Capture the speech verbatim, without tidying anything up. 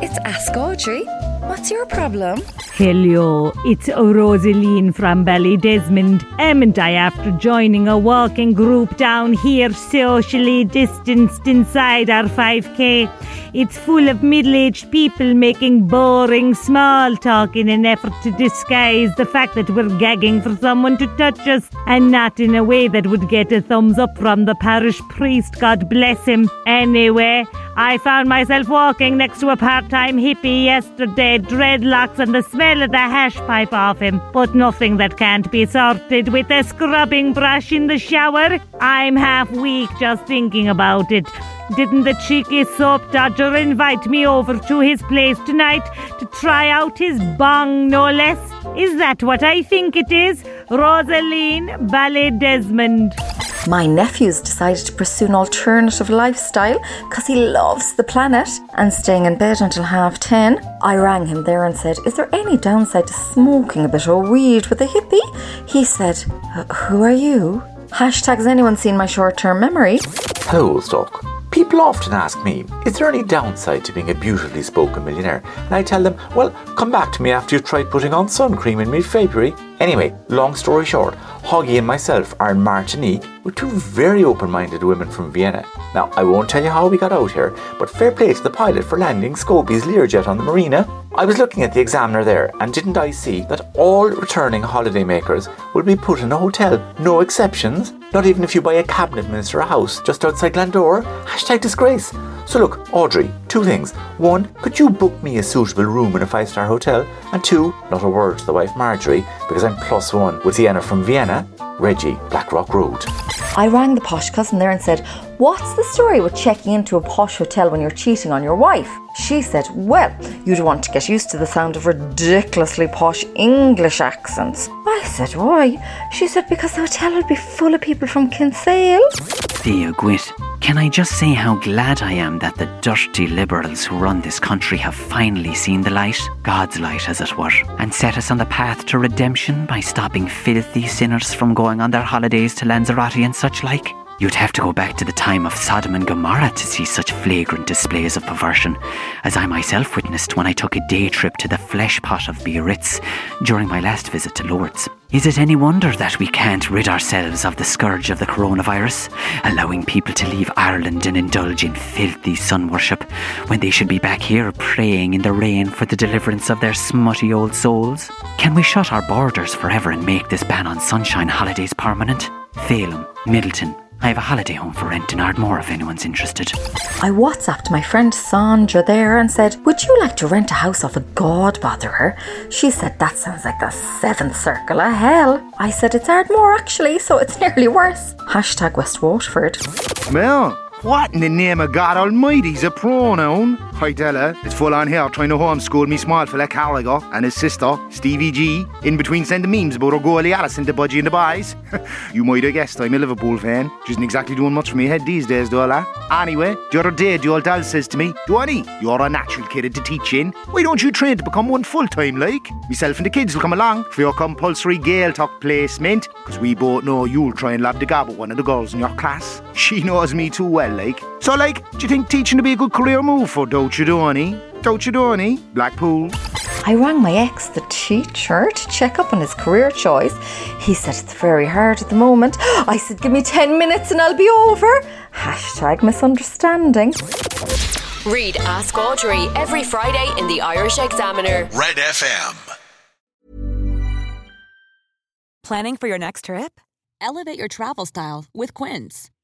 It's Ask Audrey. What's your problem? Hello, it's Rosaline from Ballydesmond. Em and I, after joining a walking group down here, socially distanced inside our five K. It's full of middle-aged people making boring small talk in an effort to disguise the fact that we're gagging for someone to touch us, and not in a way that would get a thumbs up from the parish priest, God bless him. Anyway, I found myself walking next to a part-time hippie yesterday, dreadlocks and the smell of the hash pipe off him, but nothing that can't be sorted with a scrubbing brush in the shower. I'm half weak just thinking about it. Didn't the cheeky soap dodger invite me over to his place tonight to try out his bong, no less? Is that what I think it is? Rosaline Ballydesmond. My nephew's decided to pursue an alternative lifestyle because he loves the planet and staying in bed until half ten. I rang him there and said, is there any downside to smoking a bit of weed with a hippie? He said, who are you? Hashtag, has anyone seen my short-term memory? Hello, Stock. People often ask me, is there any downside to being a beautifully spoken millionaire? And I tell them, well, come back to me after you've tried putting on sun cream in mid-February. Anyway, long story short, Hoggy and myself are in Martinique with two very open-minded women from Vienna. Now, I won't tell you how we got out here, but fair play to the pilot for landing Scobie's Learjet on the marina. I was looking at the Examiner there, and didn't I see that all returning holidaymakers will be put in a hotel, no exceptions, not even if you buy a cabinet minister a house just outside Glendor. Hashtag disgrace. So look, Audrey, two things. One, could you book me a suitable room in a five-star hotel? And two, not a word to the wife Marjorie, because I'm plus one with Sienna from Vienna. Reggie, Blackrock Road. I rang the posh cousin there and said, what's the story with checking into a posh hotel when you're cheating on your wife? She said, well, you'd want to get used to the sound of ridiculously posh English accents. I said, why? She said, because the hotel would be full of people from Kinsale. Theo Gwit, can I just say how glad I am that the dirty liberals who run this country have finally seen the light, God's light as it were, and set us on the path to redemption by stopping filthy sinners from going on their holidays to Lanzarote and such like. You'd have to go back to the time of Sodom and Gomorrah to see such flagrant displays of perversion, as I myself witnessed when I took a day trip to the flesh pot of Biarritz during my last visit to Lourdes. Is it any wonder that we can't rid ourselves of the scourge of the coronavirus, allowing people to leave Ireland and indulge in filthy sun worship, when they should be back here praying in the rain for the deliverance of their smutty old souls? Can we shut our borders forever and make this ban on sunshine holidays permanent? Phelan, Middleton, I have a holiday home for rent in Ardmore if anyone's interested. I WhatsApped my friend Sandra there and said, would you like to rent a house off a godbotherer? She said, that sounds like the seventh circle of hell. I said, it's Ardmore actually, so it's nearly worse. Hashtag West Waterford. Mel, what in the name of God Almighty's a pronoun? I tell her, it's full on here trying to homeschool me small fella Carriger and his sister, Stevie G, in between sending memes about her goalie Alison to budgie in the boys. You might have guessed I'm a Liverpool fan. She isn't exactly doing much for me head these days, though, lad. Anyway, the other day the old doll says to me, Johnny, you're a natural kid to teach in. Why don't you train to become one full-time, like? Myself and the kids will come along for your compulsory Gael talk placement, because we both know you'll try and lob the gob at one of the girls in your class. She knows me too well, like. So, like, do you think teaching would be a good career move for Don't You Donny? Don't You Donny? Blackpool. I rang my ex, the teacher, to check up on his career choice. He said it's very hard at the moment. I said, give me ten minutes and I'll be over. Hashtag misunderstanding. Read Ask Audrey every Friday in the Irish Examiner. Red F M. Planning for your next trip? Elevate your travel style with Quince.